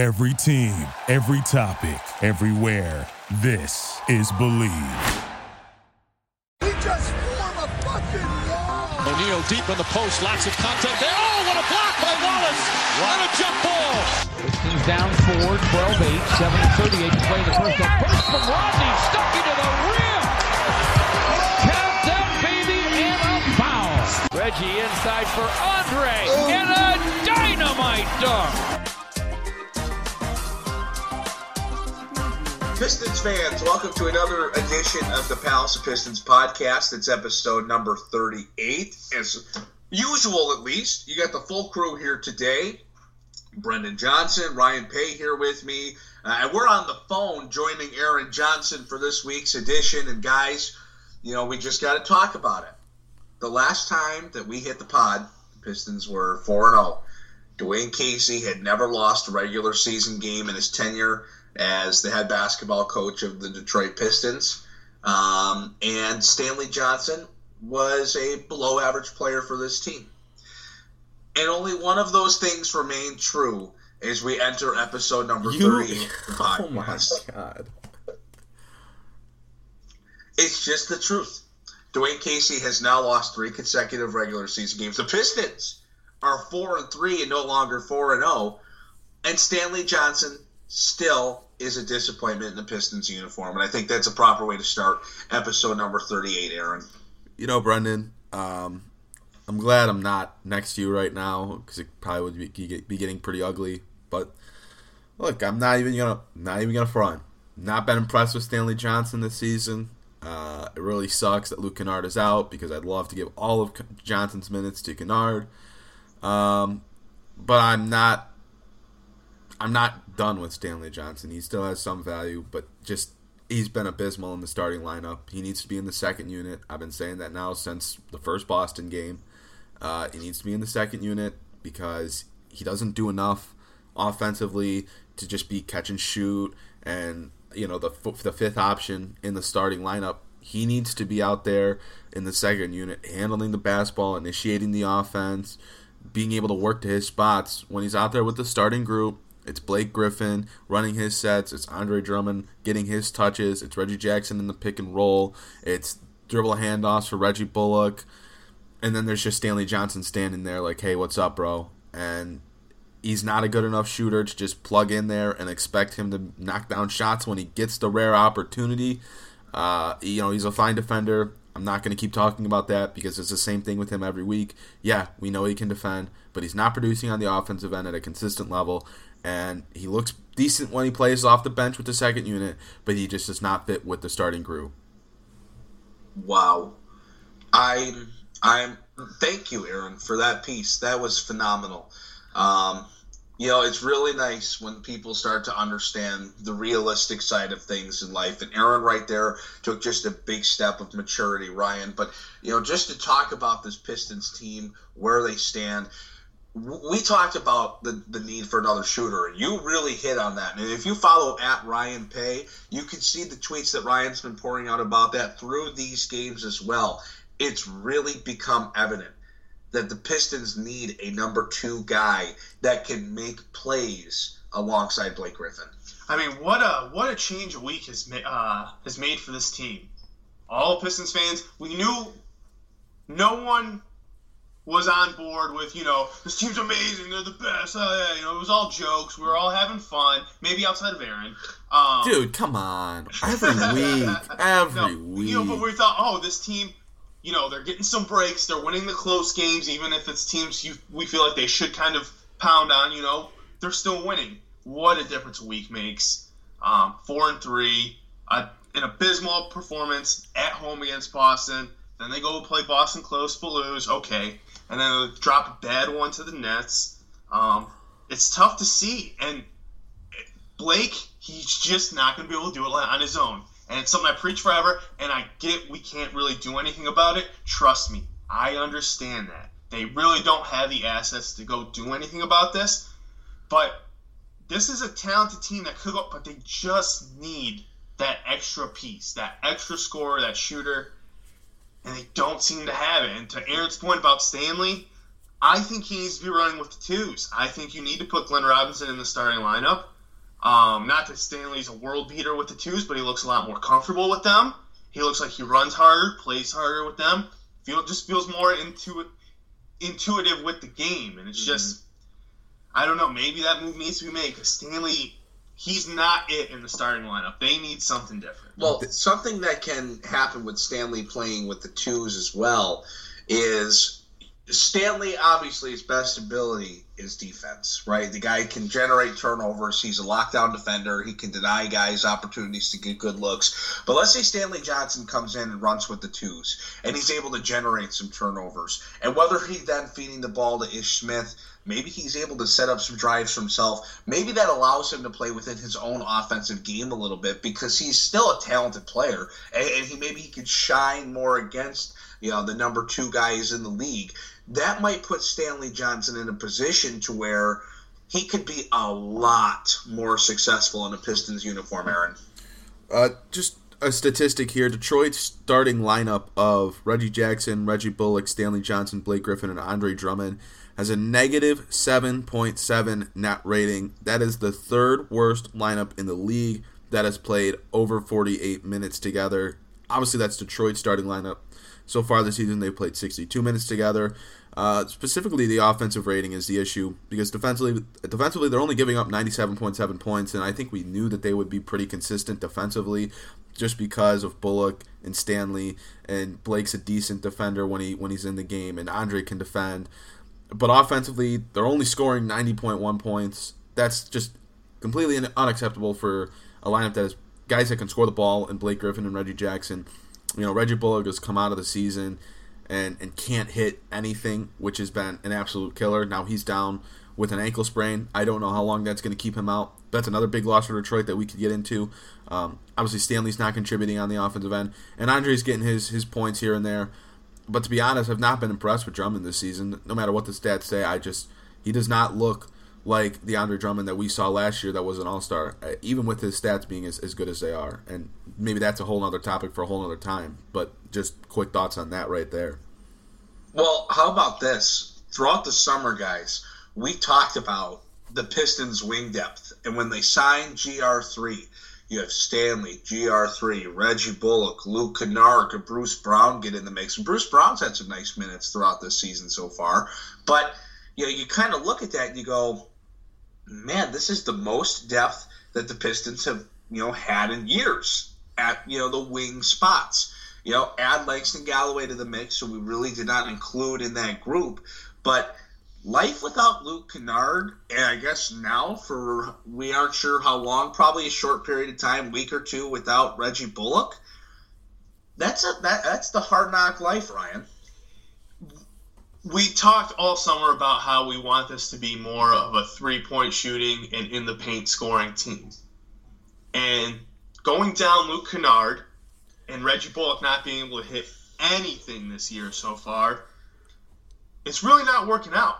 Every team, every topic, everywhere. This is Believe. He just formed a fucking wall. O'Neal deep in the post, lots of contact there. Oh, what a block by Wallace. What a jump ball. This team's down 4, 12-8, 7-38 to play the first. A burst from Rodney, stuck into the rim. Count that baby, and a foul. Reggie inside for Andre, and a dynamite dunk. Pistons fans, welcome to another edition of the Palace of Pistons podcast. It's episode number 38, as usual at least. You got the full crew here today. Brendan Johnson, Ryan Paye here with me. And we're on the phone joining Aaron Johnson for this week's edition. And guys, you know, we just got to talk about it. The last time that we hit the pod, the Pistons were 4-0. Dwayne Casey had never lost a regular season game in his tenure as the head basketball coach of the Detroit Pistons. And Stanley Johnson was a below-average player for this team. And only one of those things remained true as we enter episode number 38 of the podcast. Oh, my God. It's just the truth. Dwayne Casey has now lost 3 consecutive regular season games. The Pistons are 4-3 and no longer 4-0. And Stanley Johnson still is a disappointment in the Pistons uniform, and I think that's a proper way to start episode number 38, Aaron. You know, Brendan, I'm glad I'm not next to you right now because it probably would be getting pretty ugly. But look, I'm not even gonna front. Not been impressed with Stanley Johnson this season. It really sucks that Luke Kennard is out because I'd love to give all of Johnson's minutes to Kennard. But I'm not done with Stanley Johnson. He still has some value, but just he's been abysmal in the starting lineup. He needs to be in the second unit. I've been saying that now since the first Boston game. He needs to be in the second unit because he doesn't do enough offensively to just be catch and shoot and, you know, the fifth option in the starting lineup. He needs to be out there in the second unit, handling the basketball, initiating the offense, being able to work to his spots. When he's out there with the starting group, it's Blake Griffin running his sets. It's Andre Drummond getting his touches. It's Reggie Jackson in the pick and roll. It's dribble handoffs for Reggie Bullock. And then there's just Stanley Johnson standing there like, hey, what's up, bro? And he's not a good enough shooter to just plug in there and expect him to knock down shots when he gets the rare opportunity. You know, he's a fine defender. I'm not going to keep talking about that because it's the same thing with him every week. Yeah, we know he can defend, but he's not producing on the offensive end at a consistent level. And he looks decent when he plays off the bench with the second unit, but he just does not fit with the starting crew. Wow. I'm thank you, Aaron, for that piece. That was phenomenal. You know, it's really nice when people start to understand the realistic side of things in life. And Aaron right there took just a big step of maturity, Ryan. But, you know, just to talk about this Pistons team, where they stand, we talked about the need for another shooter, and you really hit on that. And if you follow at Ryan Paye, you can see the tweets that Ryan's been pouring out about that through these games as well. It's really become evident that the Pistons need a number 2 guy that can make plays alongside Blake Griffin. I mean, what a change a week has made for this team. All Pistons fans, we knew no one was on board with, you know, this team's amazing, they're the best, you know, it was all jokes, we were all having fun, maybe outside of Aaron. Dude, come on. Every week. You know, but we thought, oh, this team, you know, they're getting some breaks, they're winning the close games, even if it's teams we feel like they should kind of pound on, you know, they're still winning. What a difference a week makes. 4-3, an abysmal performance at home against Boston, then they go play Boston close but lose, okay, and then drop a bad one to the Nets. It's tough to see, and Blake, he's just not going to be able to do it on his own. And it's something I preach forever, and I get we can't really do anything about it. Trust me, I understand that. They really don't have the assets to go do anything about this. But this is a talented team that could go, but they just need that extra piece, that extra scorer, that shooter, and they don't seem to have it. And to Aaron's point about Stanley, I think he needs to be running with the twos. I think you need to put Glenn Robinson in the starting lineup. Not that Stanley's a world beater with the twos, but he looks a lot more comfortable with them. He looks like he runs harder, plays harder with them. Just feels more intuitive with the game. And it's just, I don't know, maybe that move needs to be made because Stanley, he's not it in the starting lineup. They need something different. Well, something that can happen with Stanley playing with the twos as well is... Stanley, obviously, his best ability is defense, right? The guy can generate turnovers. He's a lockdown defender. He can deny guys opportunities to get good looks. But let's say Stanley Johnson comes in and runs with the twos, and he's able to generate some turnovers. And whether he's then feeding the ball to Ish Smith, maybe he's able to set up some drives for himself. Maybe that allows him to play within his own offensive game a little bit because he's still a talented player, and he maybe he could shine more against the number two guys in the league. That might put Stanley Johnson in a position to where he could be a lot more successful in a Pistons uniform, Aaron. Just a statistic here. Detroit's starting lineup of Reggie Jackson, Reggie Bullock, Stanley Johnson, Blake Griffin, and Andre Drummond has a negative 7.7 net rating. That is the third worst lineup in the league that has played over 48 minutes together. Obviously, that's Detroit's starting lineup. So far this season, they've played 62 minutes together. Specifically, the offensive rating is the issue because defensively, they're only giving up 97.7 points, and I think we knew that they would be pretty consistent defensively just because of Bullock and Stanley, and Blake's a decent defender when he's in the game, and Andre can defend. But offensively, they're only scoring 90.1 points. That's just completely unacceptable for a lineup that has guys that can score the ball, and Blake Griffin and Reggie Jackson. Reggie Bullock has come out of the season and can't hit anything, which has been an absolute killer. Now he's down with an ankle sprain. I don't know how long that's going to keep him out. That's another big loss for Detroit that we could get into. Obviously, Stanley's not contributing on the offensive end, and Andre's getting his points here and there. But to be honest, I've not been impressed with Drummond this season. No matter what the stats say, he does not look like the Andre Drummond that we saw last year that was an all-star, even with his stats being as good as they are. And maybe that's a whole other topic for a whole other time, but just quick thoughts on that right there. Well, how about this? Throughout the summer, guys, we talked about the Pistons' wing depth, and when they signed GR3, you have Stanley, GR3, Reggie Bullock, Luke Kennard, and Bruce Brown get in the mix. And Bruce Brown's had some nice minutes throughout this season so far, but you kind of look at that and you go, man, this is the most depth that the Pistons have, had in years at, the wing spots. Add Langston Galloway to the mix, so we really did not include in that group. But life without Luke Kennard, and I guess now for we aren't sure how long, probably a short period of time, week or two without Reggie Bullock. That's the hard knock life, Ryan. We talked all summer about how we want this to be more of a three-point shooting and in-the-paint scoring team. And going down Luke Kennard and Reggie Bullock not being able to hit anything this year so far, it's really not working out.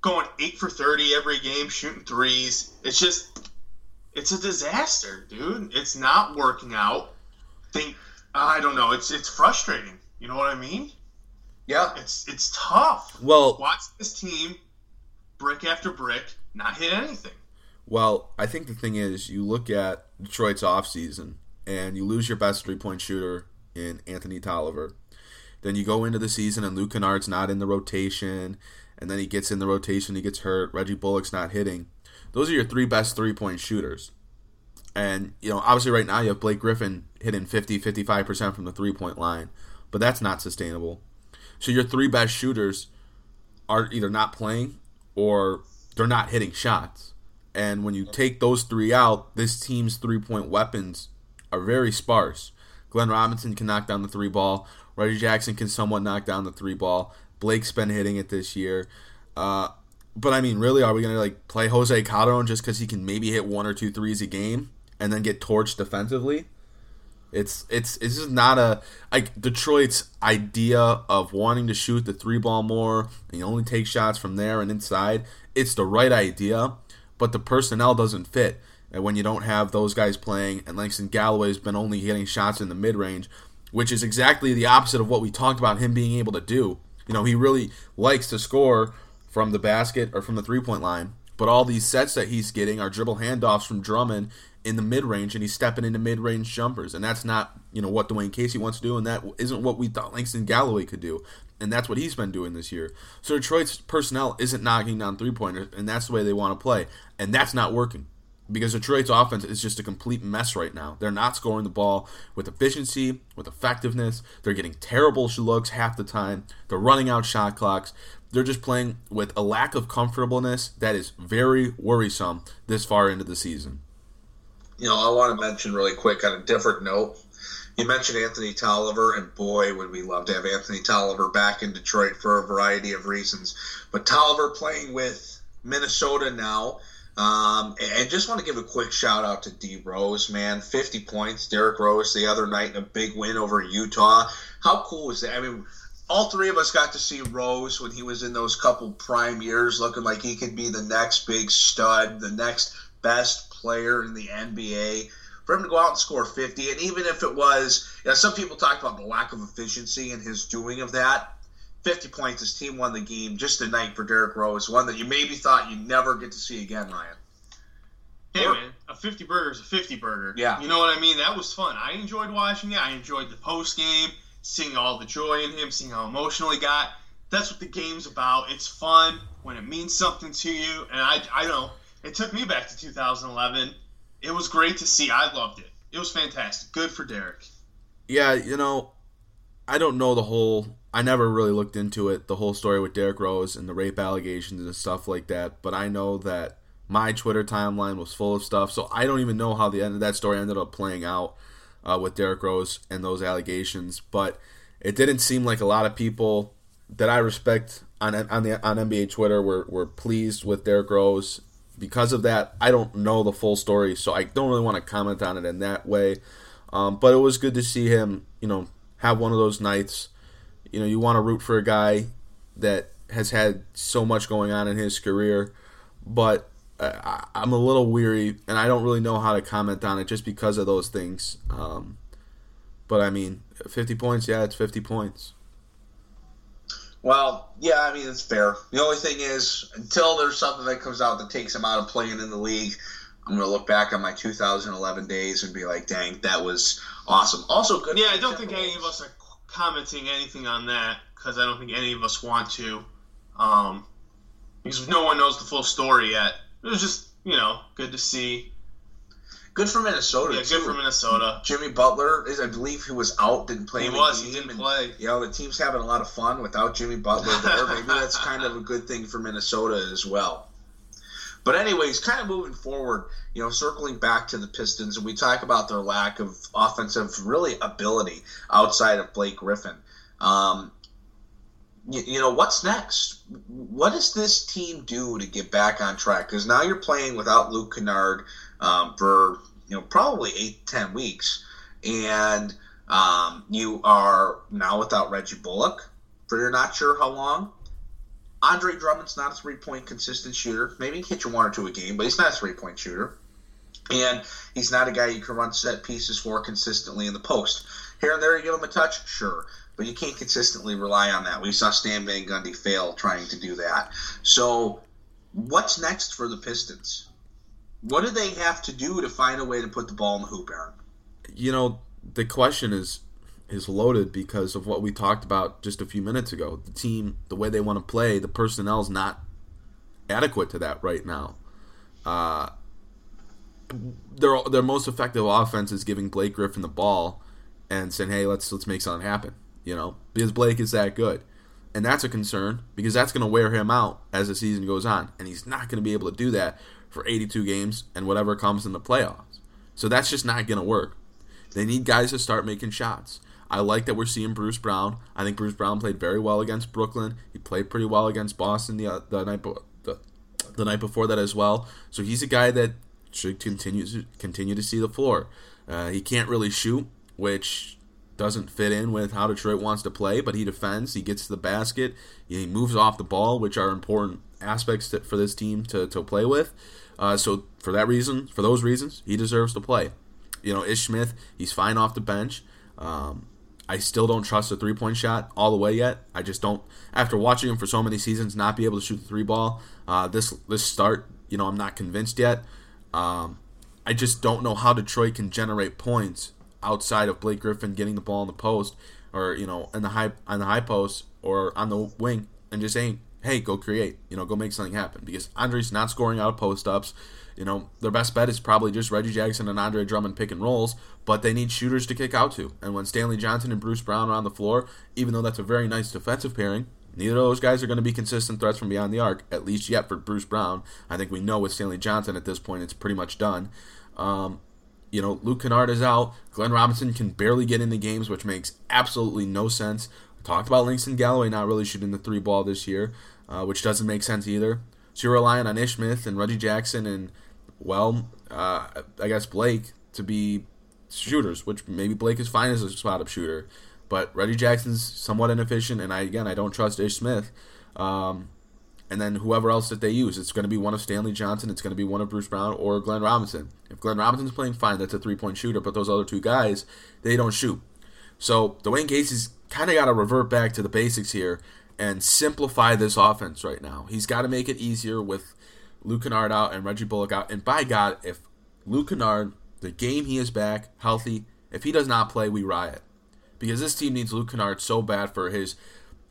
Going 8 for 30 every game, shooting threes, it's a disaster, dude. It's not working out. I don't know, it's frustrating. You know what I mean? Yeah, it's tough. Well, watch this team, brick after brick, not hit anything. Well, I think the thing is, you look at Detroit's offseason, and you lose your best three-point shooter in Anthony Tolliver. Then you go into the season, and Luke Kennard's not in the rotation, and then he gets in the rotation, he gets hurt, Reggie Bullock's not hitting. Those are your three best three-point shooters. And, obviously right now you have Blake Griffin hitting 50-55% from the three-point line, but that's not sustainable. So your three best shooters are either not playing or they're not hitting shots. And when you take those three out, this team's three-point weapons are very sparse. Glenn Robinson can knock down the three ball. Reggie Jackson can somewhat knock down the three ball. Blake's been hitting it this year. But, I mean, really, are we going to play Jose Calderon just because he can maybe hit one or two threes a game and then get torched defensively? It's just not Detroit's idea of wanting to shoot the three ball more and you only take shots from there and inside. It's the right idea, but the personnel doesn't fit. And when you don't have those guys playing, and Langston Galloway's been only hitting shots in the mid-range, which is exactly the opposite of what we talked about him being able to do. He really likes to score from the basket or from the three-point line, but all these sets that he's getting are dribble handoffs from Drummond in the mid-range, and he's stepping into mid-range jumpers, and that's not, you know, what Dwayne Casey wants to do, and that isn't what we thought Langston Galloway could do, and that's what he's been doing this year. So Detroit's personnel isn't knocking down three-pointers, and that's the way they want to play, and that's not working, because Detroit's offense is just a complete mess right now. They're not scoring the ball with efficiency, with effectiveness. They're getting terrible looks half the time. They're running out shot clocks. They're just playing with a lack of comfortableness that is very worrisome this far into the season. You know, I want to mention really quick on a different note, you mentioned Anthony Tolliver, and boy, would we love to have Anthony Tolliver back in Detroit for a variety of reasons. But Tolliver playing with Minnesota now, and just want to give a quick shout out to D Rose, man, 50 points, Derrick Rose the other night in a big win over Utah. How cool was that? I mean, all three of us got to see Rose when he was in those couple prime years, looking like he could be the next big stud, the next best player in the NBA. For him to go out and score 50, and even if it was, you know, some people talked about the lack of efficiency and his doing of that. 50 points, his team won the game just a night for Derrick Rose, one that you maybe thought you'd never get to see again, Ryan. Hey, man, a 50-burger is a 50-burger. Yeah. You know what I mean? That was fun. I enjoyed watching it. I enjoyed the post-game, seeing all the joy in him, seeing how emotional he got. That's what the game's about. It's fun when it means something to you, and I don't know. It took me back to 2011. It was great to see. I loved it. It was fantastic. Good for Derrick. Yeah, you know, I don't know the whole... I never really looked into it, the whole story with Derrick Rose and the rape allegations and stuff like that, but I know that my Twitter timeline was full of stuff, so I don't even know how the end of that story ended up playing out with Derrick Rose and those allegations, but it didn't seem like a lot of people that I respect on NBA Twitter were pleased with Derrick Rose. Because of that, I don't know the full story, so I don't really want to comment on it in that way, but it was good to see him, you know, have one of those nights. You know, you want to root for a guy that has had so much going on in his career, but I'm a little weary, and I don't really know how to comment on it just because of those things. But, I mean, 50 points, yeah, it's 50 points. Well, yeah, I mean, it's fair. The only thing is, until there's something that comes out that takes him out of playing in the league, I'm going to look back on my 2011 days and be like, dang, that was awesome. Also good. Yeah, I don't think any of us are commenting anything on that, because I don't think any of us want to, because no one knows the full story yet. It was just, you know, good to see. Good for Minnesota. Yeah, too. Good for Minnesota. Jimmy Butler, I believe he was out, didn't play. He didn't play. You know, the team's having a lot of fun without Jimmy Butler there. Maybe that's kind of a good thing for Minnesota as well. But anyways, kind of moving forward, you know, circling back to the Pistons, and we talk about their lack of offensive, really, ability outside of Blake Griffin. You know, what's next? What does this team do to get back on track? Because now you're playing without Luke Kennard for, you know, probably 8 to 10 weeks, and you are now without Reggie Bullock for you're not sure how long. Andre Drummond's not a three-point consistent shooter. Maybe he can hit you one or two a game, but he's not a three-point shooter. And he's not a guy you can run set pieces for consistently in the post. Here and there you give him a touch, sure, but you can't consistently rely on that. We saw Stan Van Gundy fail trying to do that. So what's next for the Pistons? What do they have to do to find a way to put the ball in the hoop, Aaron? You know, the question is loaded because of what we talked about just a few minutes ago. The team, the way they want to play, the personnel is not adequate to that right now. Their most effective offense is giving Blake Griffin the ball and saying, hey, let's make something happen, you know, because Blake is that good. And that's a concern because that's going to wear him out as the season goes on, and he's not going to be able to do that for 82 games and whatever comes in the playoffs. So that's just not going to work. They need guys to start making shots. I like that we're seeing Bruce Brown. I think Bruce Brown played very well against Brooklyn. He played pretty well against Boston the night before that as well. So he's a guy that should continue to see the floor. He can't really shoot, which doesn't fit in with how Detroit wants to play, but he defends. He gets to the basket. He moves off the ball, which are important aspects for this team to play with. So for those reasons, he deserves to play. You know, Ish Smith, he's fine off the bench. I still don't trust the three-point shot all the way yet. I just don't. After watching him for so many seasons not be able to shoot the three ball, this start, you know, I'm not convinced yet. I just don't know how Detroit can generate points outside of Blake Griffin getting the ball in the post or, you know, on the high post or on the wing and just saying, hey, go create, you know, go make something happen, because Andre's not scoring out of post-ups. You know, their best bet is probably just Reggie Jackson and Andre Drummond pick and rolls, but they need shooters to kick out to. And when Stanley Johnson and Bruce Brown are on the floor, even though that's a very nice defensive pairing, neither of those guys are going to be consistent threats from beyond the arc, at least yet for Bruce Brown. I think we know with Stanley Johnson at this point it's pretty much done. You know, Luke Kennard is out. Glenn Robinson can barely get into games, which makes absolutely no sense. We talked about Langston Galloway not really shooting the three ball this year, which doesn't make sense either. So you're relying on Ish Smith and Reggie Jackson and, well, I guess Blake to be shooters, which maybe Blake is fine as a spot-up shooter. But Reggie Jackson's somewhat inefficient, and I don't trust Ish Smith. And then whoever else that they use, it's going to be one of Stanley Johnson, it's going to be one of Bruce Brown or Glenn Robinson. If Glenn Robinson's playing fine, that's a three-point shooter, but those other two guys, they don't shoot. So Dwayne Casey's kind of got to revert back to the basics here and simplify this offense right now. He's got to make it easier with Luke Kennard out and Reggie Bullock out. And by God, if Luke Kennard, the game he is back, healthy, if he does not play, we riot. Because this team needs Luke Kennard so bad for his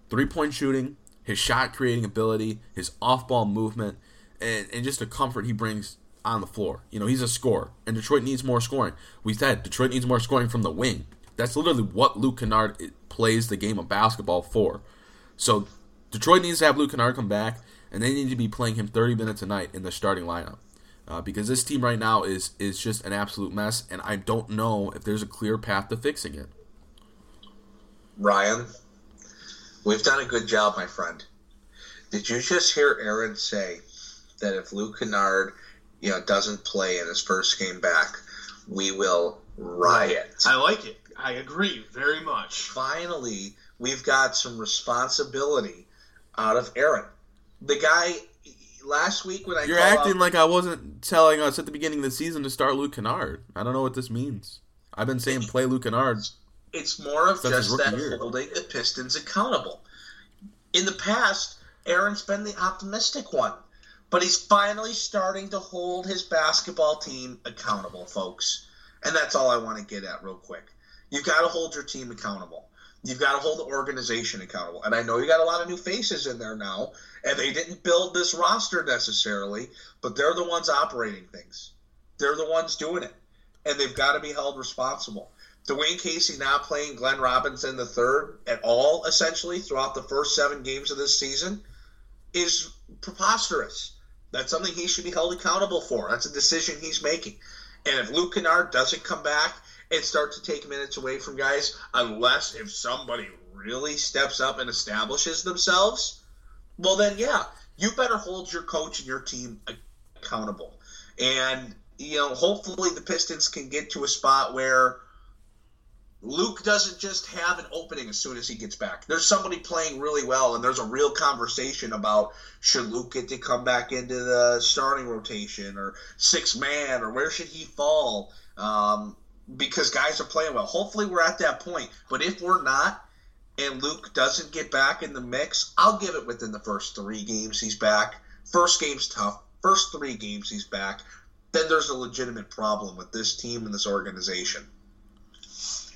three-point shooting, his shot-creating ability, his off-ball movement, and just the comfort he brings on the floor. You know, he's a scorer, and Detroit needs more scoring. We said Detroit needs more scoring from the wing. That's literally what Luke Kennard plays the game of basketball for. So Detroit needs to have Luke Kennard come back, and they need to be playing him 30 minutes a night in the starting lineup because this team right now is just an absolute mess, and I don't know if there's a clear path to fixing it. Ryan, we've done a good job, my friend. Did you just hear Aaron say that if Luke Kennard, you know, doesn't play in his first game back, we will riot? I like it. I agree very much. Finally, we've got some responsibility out of Aaron. The guy, last week when I You're acting up, like I wasn't telling us at the beginning of the season to start Luke Kennard. I don't know what this means. I've been saying play Luke Kennard. It's more of just that holding the Pistons accountable. In the past, Aaron's been the optimistic one. But he's finally starting to hold his basketball team accountable, folks. And that's all I want to get at real quick. You've got to hold your team accountable. You've got to hold the organization accountable. And I know you got a lot of new faces in there now, and they didn't build this roster necessarily, but they're the ones operating things. They're the ones doing it, and they've got to be held responsible. Dwayne Casey not playing Glenn Robinson III at all, essentially, throughout the first 7 games of this season is preposterous. That's something he should be held accountable for. That's a decision he's making. And if Luke Kennard doesn't come back and start to take minutes away from guys, unless if somebody really steps up and establishes themselves, well then, yeah, you better hold your coach and your team accountable. And, you know, hopefully the Pistons can get to a spot where Luke doesn't just have an opening as soon as he gets back. There's somebody playing really well, and there's a real conversation about should Luke get to come back into the starting rotation or sixth man, or where should he fall, because guys are playing well. Hopefully we're at that point. But if we're not, and Luke doesn't get back in the mix, I'll give it within the first 3 games he's back. First game's tough. First 3 games he's back. Then there's a legitimate problem with this team and this organization.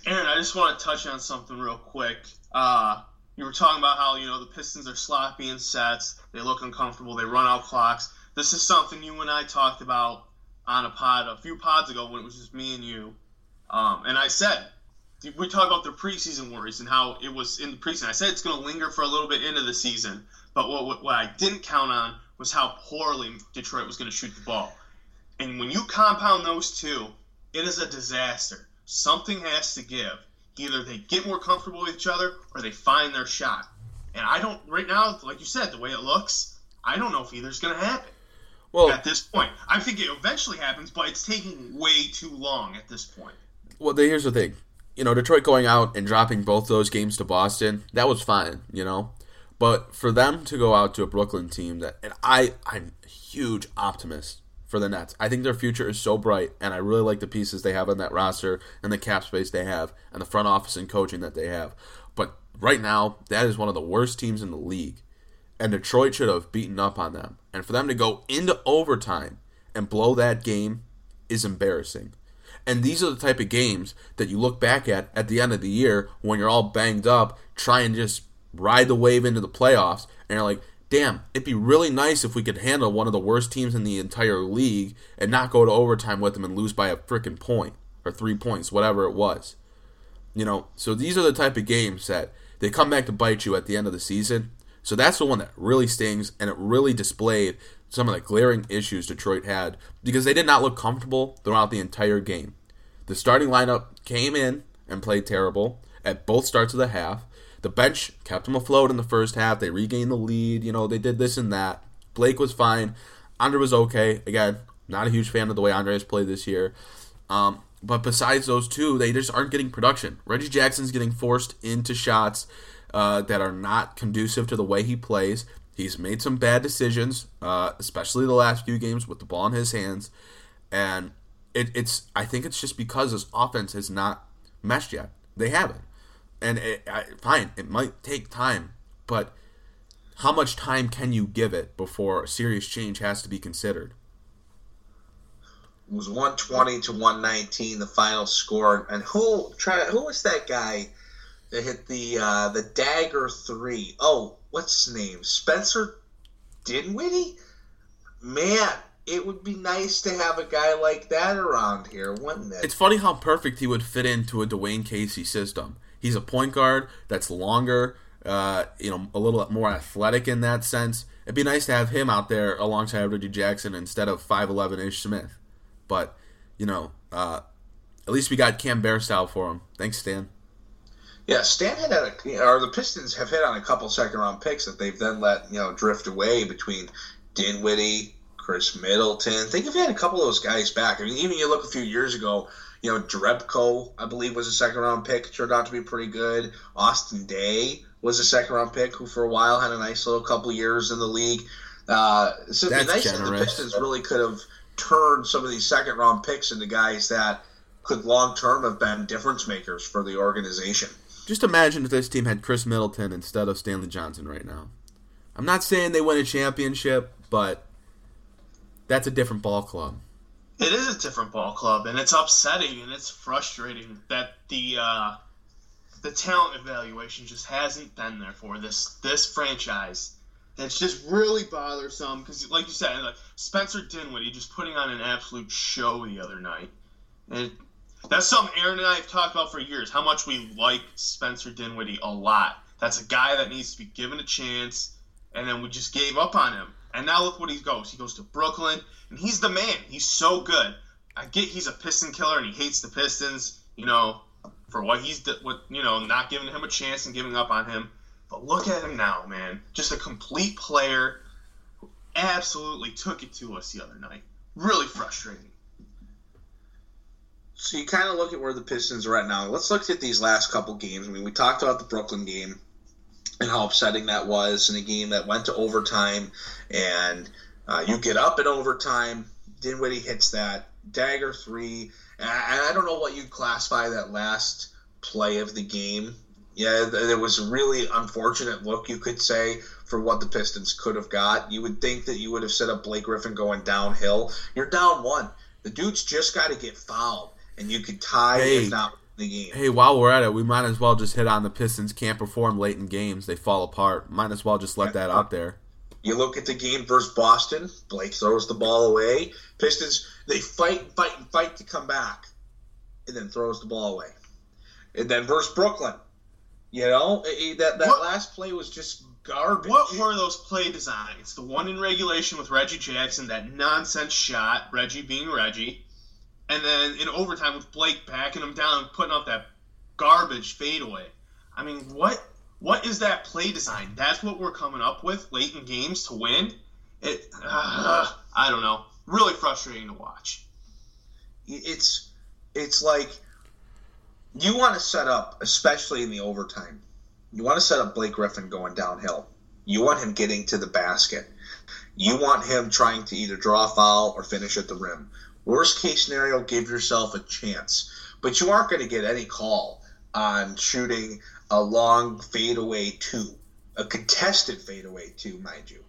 Aaron, I just want to touch on something real quick. You were talking about how, you know, the Pistons are sloppy in sets. They look uncomfortable. They run out clocks. This is something you and I talked about on a few pods ago when it was just me and you. And I said, we talked about their preseason worries and how it was in the preseason. I said it's going to linger for a little bit into the season. But what I didn't count on was how poorly Detroit was going to shoot the ball. And when you compound those two, it is a disaster. Something has to give. Either they get more comfortable with each other or they find their shot. And I don't, right now, like you said, the way it looks, I don't know if either's going to happen. Well, at this point, I think it eventually happens, but it's taking way too long at this point. Well, here's the thing. You know, Detroit going out and dropping both those games to Boston, that was fine, you know. But for them to go out to a Brooklyn team that, and I'm a huge optimist for the Nets. I think their future is so bright, and I really like the pieces they have on that roster and the cap space they have and the front office and coaching that they have. But right now, that is one of the worst teams in the league, and Detroit should have beaten up on them. And for them to go into overtime and blow that game is embarrassing. And these are the type of games that you look back at the end of the year when you're all banged up, try and just ride the wave into the playoffs, and you're like, damn, it'd be really nice if we could handle one of the worst teams in the entire league and not go to overtime with them and lose by a freaking point or 3 points, whatever it was. You know, so these are the type of games that they come back to bite you at the end of the season. So that's the one that really stings, and it really displayed some of the glaring issues Detroit had because they did not look comfortable throughout the entire game. The starting lineup came in and played terrible at both starts of the half. The bench kept them afloat in the first half. They regained the lead. You know, they did this and that. Blake was fine. Andre was okay. Again, not a huge fan of the way Andre has played this year. But besides those two, they just aren't getting production. Reggie Jackson's getting forced into shots that are not conducive to the way he plays. He's made some bad decisions, especially the last few games with the ball in his hands. And I think it's just because his offense has not meshed yet. They haven't. And it might take time, but how much time can you give it before a serious change has to be considered? It was 120-119, the final score. And who was that guy that hit the dagger three? Oh, what's his name? Spencer Dinwiddie? Man, it would be nice to have a guy like that around here, wouldn't it? It's funny how perfect he would fit into a Dwayne Casey system. He's a point guard that's longer, a little more athletic in that sense. It'd be nice to have him out there alongside Reggie Jackson instead of 5'11" Ish Smith. But, at least we got Cam Bearstow for him. Thanks, Stan. Yeah, the Pistons have hit on a couple second-round picks that they've then let, drift away between Dinwiddie, Khris Middleton. They've had a couple of those guys back. I mean, even you look a few years ago, Drebko, I believe, was a second-round pick. Turned out to be pretty good. Austin Day was a second-round pick who, for a while, had a nice little couple years in the league. So it'd be nice that the Pistons really could have turned some of these second-round picks into guys that could long-term have been difference makers for the organization. Just imagine if this team had Khris Middleton instead of Stanley Johnson right now. I'm not saying they win a championship, but that's a different ball club. It is a different ball club, and it's upsetting and it's frustrating that the talent evaluation just hasn't been there for this franchise. That's just really bothersome because, like you said, Spencer Dinwiddie just putting on an absolute show the other night, and that's something Aaron and I have talked about for years. How much we like Spencer Dinwiddie a lot. That's a guy that needs to be given a chance, and then we just gave up on him. And now look what he goes. He goes to Brooklyn, and he's the man. He's so good. I get he's a Piston killer, and he hates the Pistons, for what not giving him a chance and giving up on him. But look at him now, man. Just a complete player who absolutely took it to us the other night. Really frustrating. So you kind of look at where the Pistons are at now. Let's look at these last couple games. I mean, we talked about the Brooklyn game and how upsetting that was in a game that went to overtime, and you get up in overtime. Dinwiddie hits that dagger three, and I don't know what you'd classify that last play of the game. Yeah, there was a really unfortunate look, you could say, for what the Pistons could have got. You would think that you would have set up Blake Griffin going downhill. You're down one. The dude's just got to get fouled, and you could tie if not the game. Hey, while we're at it, we might as well just hit on the Pistons can't perform late in games. They fall apart. Might as well just let that out there. You look at the game versus Boston. Blake throws the ball away. Pistons, they fight to come back, and then throws the ball away. And then versus Brooklyn, that last play was just garbage. What were those play designs? The one in regulation with Reggie Jackson, that nonsense shot, Reggie being Reggie. And then in overtime with Blake backing him down and putting up that garbage fadeaway. I mean, what is that play design? That's what we're coming up with late in games to win? I don't know. Really frustrating to watch. It's like you want to set up, especially in the overtime, you want to set up Blake Griffin going downhill. You want him getting to the basket. You want him trying to either draw a foul or finish at the rim. Worst case scenario, give yourself a chance. But you aren't going to get any call on shooting a long fadeaway two, a contested fadeaway two, mind you.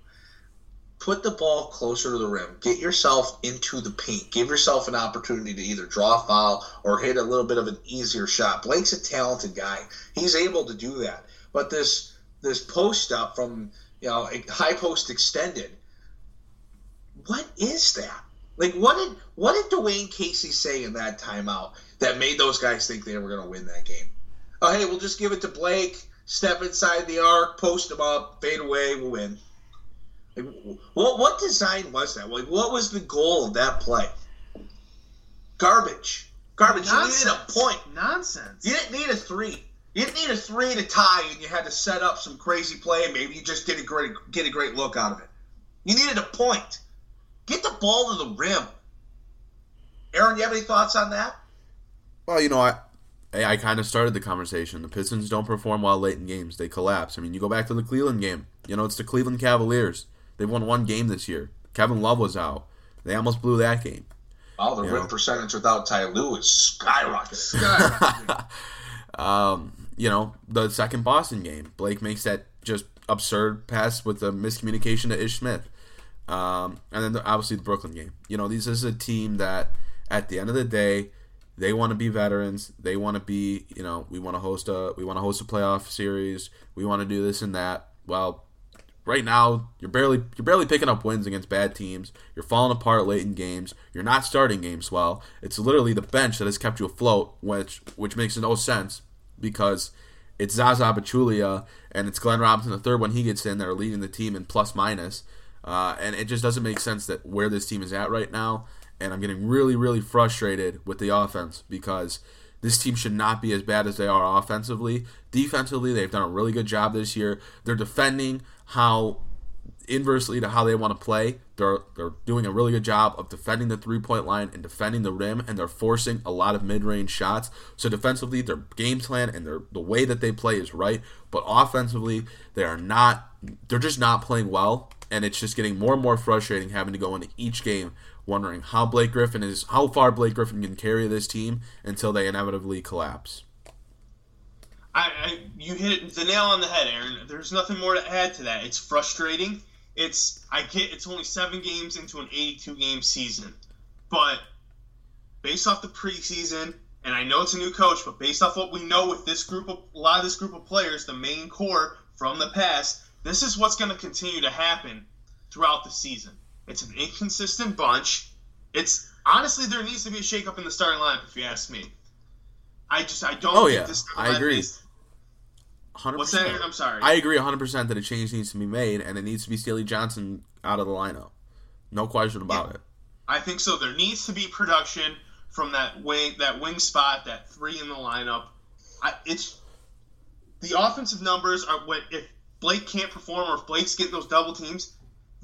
Put the ball closer to the rim. Get yourself into the paint. Give yourself an opportunity to either draw a foul or hit a little bit of an easier shot. Blake's a talented guy. He's able to do that. But this post up from, you know, high post extended, what is that? Like, what did Dwayne Casey say in that timeout that made those guys think they were going to win that game? Oh, hey, we'll just give it to Blake, step inside the arc, post him up, fade away, we'll win. Like, what design was that? Like, what was the goal of that play? Garbage. Nonsense. You needed a point. Nonsense. You didn't need a three. You didn't need a three to tie, and you had to set up some crazy play. Maybe you just didn't get a great look out of it. You needed a point. Get the ball to the rim. Aaron, you have any thoughts on that? Well, you know, I kind of started the conversation. The Pistons don't perform well late in games. They collapse. I mean, you go back to the Cleveland game. You know, it's the Cleveland Cavaliers. They've won one game this year. Kevin Love was out. They almost blew that game. Oh, the win percentage without Ty Lue is skyrocketing. You know, the second Boston game, Blake makes that just absurd pass with the miscommunication to Ish Smith. And then obviously the Brooklyn game. You know, this is a team that at the end of the day, they want to be veterans. They want to be, you know, we want to host a playoff series. We want to do this and that. Well, right now you're barely picking up wins against bad teams. You're falling apart late in games. You're not starting games well. It's literally the bench that has kept you afloat, which makes no sense because it's Zaza Pachulia and it's Glenn Robinson the third when he gets in that are leading the team in plus minus. And it just doesn't make sense that where this team is at right now. And I'm getting really, really frustrated with the offense because this team should not be as bad as they are offensively. Defensively, they've done a really good job this year. They're defending how inversely to how they want to play. They're doing a really good job of defending the three-point line and defending the rim, and they're forcing a lot of mid-range shots. So defensively, their game plan and the way that they play is right. But offensively, they're just not playing well, and it's just getting more and more frustrating having to go into each game wondering how far Blake Griffin can carry this team until they inevitably collapse. You hit the nail on the head, Aaron. There's nothing more to add to that. It's frustrating. It's only 7 games into an 82-game season, but based off the preseason, and I know it's a new coach, but based off what we know with a lot of this group of players, the main core from the past, this is what's going to continue to happen throughout the season. It's an inconsistent bunch. It's honestly, there needs to be a shakeup in the starting lineup, if you ask me. I don't think this starting lineup is. 100%. What's that? I'm sorry. I agree 100% that a change needs to be made, and it needs to be Stanley Johnson out of the lineup. No question about it. I think so. There needs to be production from that wing spot, that three in the lineup. It's the offensive numbers are what if Blake can't perform or if Blake's getting those double teams.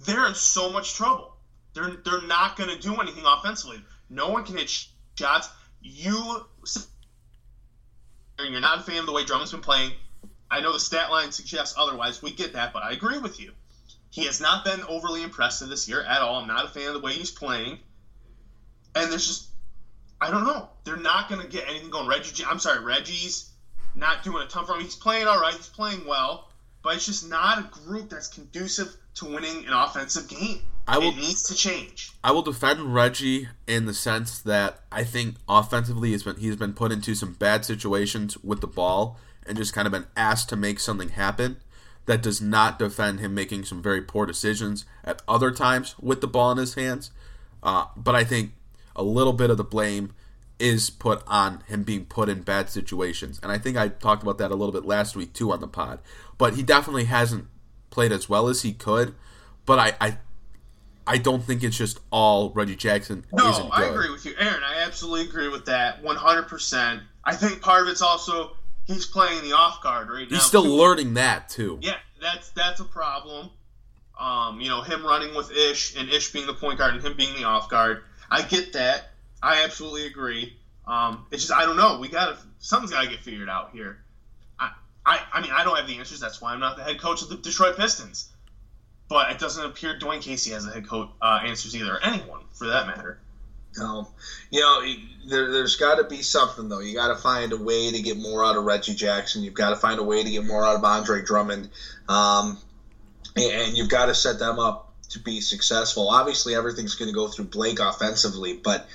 They're in so much trouble. They're not going to do anything offensively. No one can hit shots. You're not a fan of the way Drummond's been playing. I know the stat line suggests otherwise. We get that, but I agree with you. He has not been overly impressive this year at all. I'm not a fan of the way he's playing. And there's just, I don't know. They're not going to get anything going. Reggie's not doing a ton for him. He's playing all right. He's playing well. But it's just not a group that's conducive to winning an offensive game. It needs to change. I will defend Reggie in the sense that I think offensively he's been put into some bad situations with the ball and just kind of been asked to make something happen. That does not defend him making some very poor decisions at other times with the ball in his hands. But I think a little bit of the blame is put on him being put in bad situations. And I think I talked about that a little bit last week too on the pod. But he definitely hasn't played as well as he could. But I don't think it's just all Reggie Jackson isn't good. I agree with you, Aaron. I absolutely agree with that 100%. I think part of it's also he's playing the off guard right now. He's still learning that too. Yeah, that's a problem. You know, him running with Ish and Ish being the point guard and him being the off guard. I get that. I absolutely agree. It's just I don't know. Something's got to get figured out here. I mean, I don't have the answers. That's why I'm not the head coach of the Detroit Pistons. But it doesn't appear Dwayne Casey has the head coach answers either, or anyone for that matter. You know, there's got to be something, though. You got to find a way to get more out of Reggie Jackson. You've got to find a way to get more out of Andre Drummond. And you've got to set them up to be successful. Obviously, everything's going to go through Blake offensively, but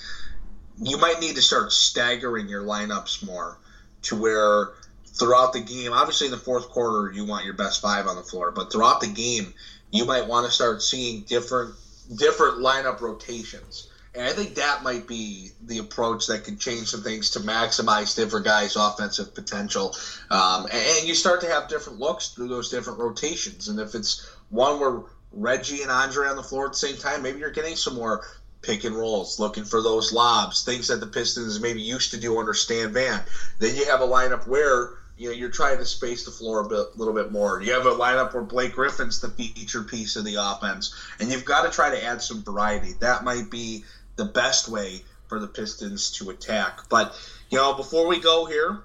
you might need to start staggering your lineups more to where throughout the game, obviously in the fourth quarter, you want your best five on the floor, but throughout the game, you might want to start seeing different lineup rotations. And I think that might be the approach that could change some things to maximize different guys' offensive potential. And you start to have different looks through those different rotations. And if it's one where Reggie and Andre on the floor at the same time, maybe you're getting some more pick and rolls, looking for those lobs, things that the Pistons maybe used to do under Stan Van. Then you have a lineup where you're trying to space the floor a little bit more. You have a lineup where Blake Griffin's the featured piece of the offense. And you've got to try to add some variety. That might be the best way for the Pistons to attack. But, before we go here,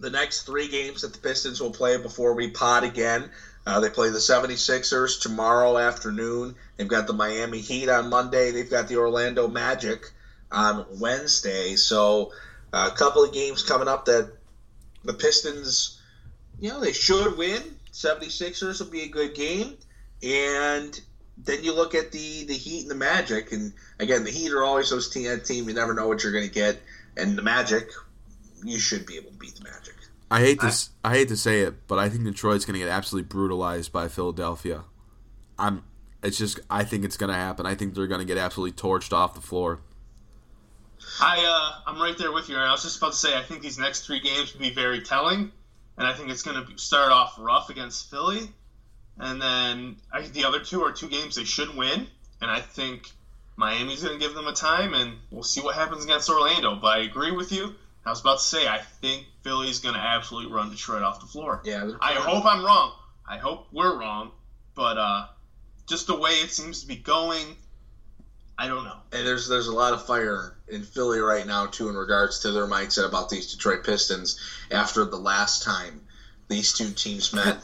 the next three games that the Pistons will play before we pod again, they play the 76ers tomorrow afternoon. They've got the Miami Heat on Monday. They've got the Orlando Magic on Wednesday. So a couple of games coming up that the Pistons, they should win. 76ers will be a good game. And then you look at the Heat and the Magic, and again, the Heat are always those team you never know what you're going to get, and the Magic, you should be able to beat the Magic. I hate to say it, but I think Detroit's going to get absolutely brutalized by Philadelphia. I think it's going to happen. I think they're going to get absolutely torched off the floor. I'm right there with you. I was just about to say I think these next three games will be very telling, and I think it's going to start off rough against Philly. And then I think the other two are two games they should win, and I think Miami's going to give them a time, and we'll see what happens against Orlando. But I agree with you. I was about to say I think Philly's going to absolutely run Detroit off the floor. Yeah, I hope I'm wrong. I hope we're wrong. But just the way it seems to be going, I don't know. And there's a lot of fire in Philly right now, too, in regards to their mindset about these Detroit Pistons after the last time these two teams met.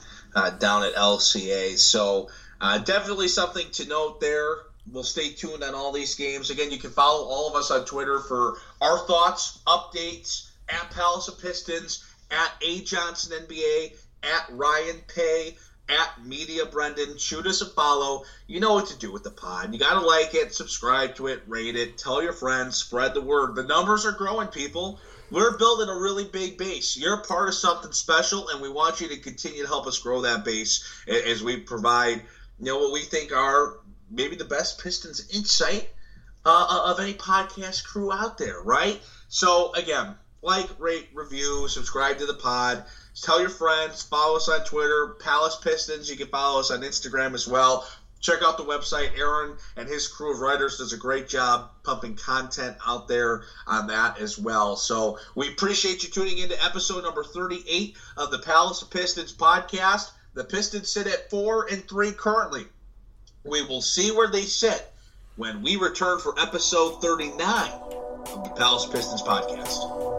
Down at LCA. So definitely something to note there. We'll stay tuned on all these games. Again, you can follow all of us on Twitter for our thoughts, updates, at Palace of Pistons, at A. Johnson NBA, at Ryan Paye, at Media Brendan. Shoot us a follow. You know what to do with the pod. You got to like it, subscribe to it, rate it, tell your friends, spread the word. The numbers are growing, people. We're building a really big base. You're part of something special, and we want you to continue to help us grow that base as we provide, what we think are maybe the best Pistons insight of any podcast crew out there, right? So, again, like, rate, review, subscribe to the pod. Tell your friends. Follow us on Twitter, Palace Pistons. You can follow us on Instagram as well. Check out the website. Aaron and his crew of writers does a great job pumping content out there on that as well. So we appreciate you tuning into episode number 38 of the Palace of Pistons podcast. The Pistons sit at 4-3 currently. We will see where they sit when we return for episode 39 of the Palace of Pistons podcast.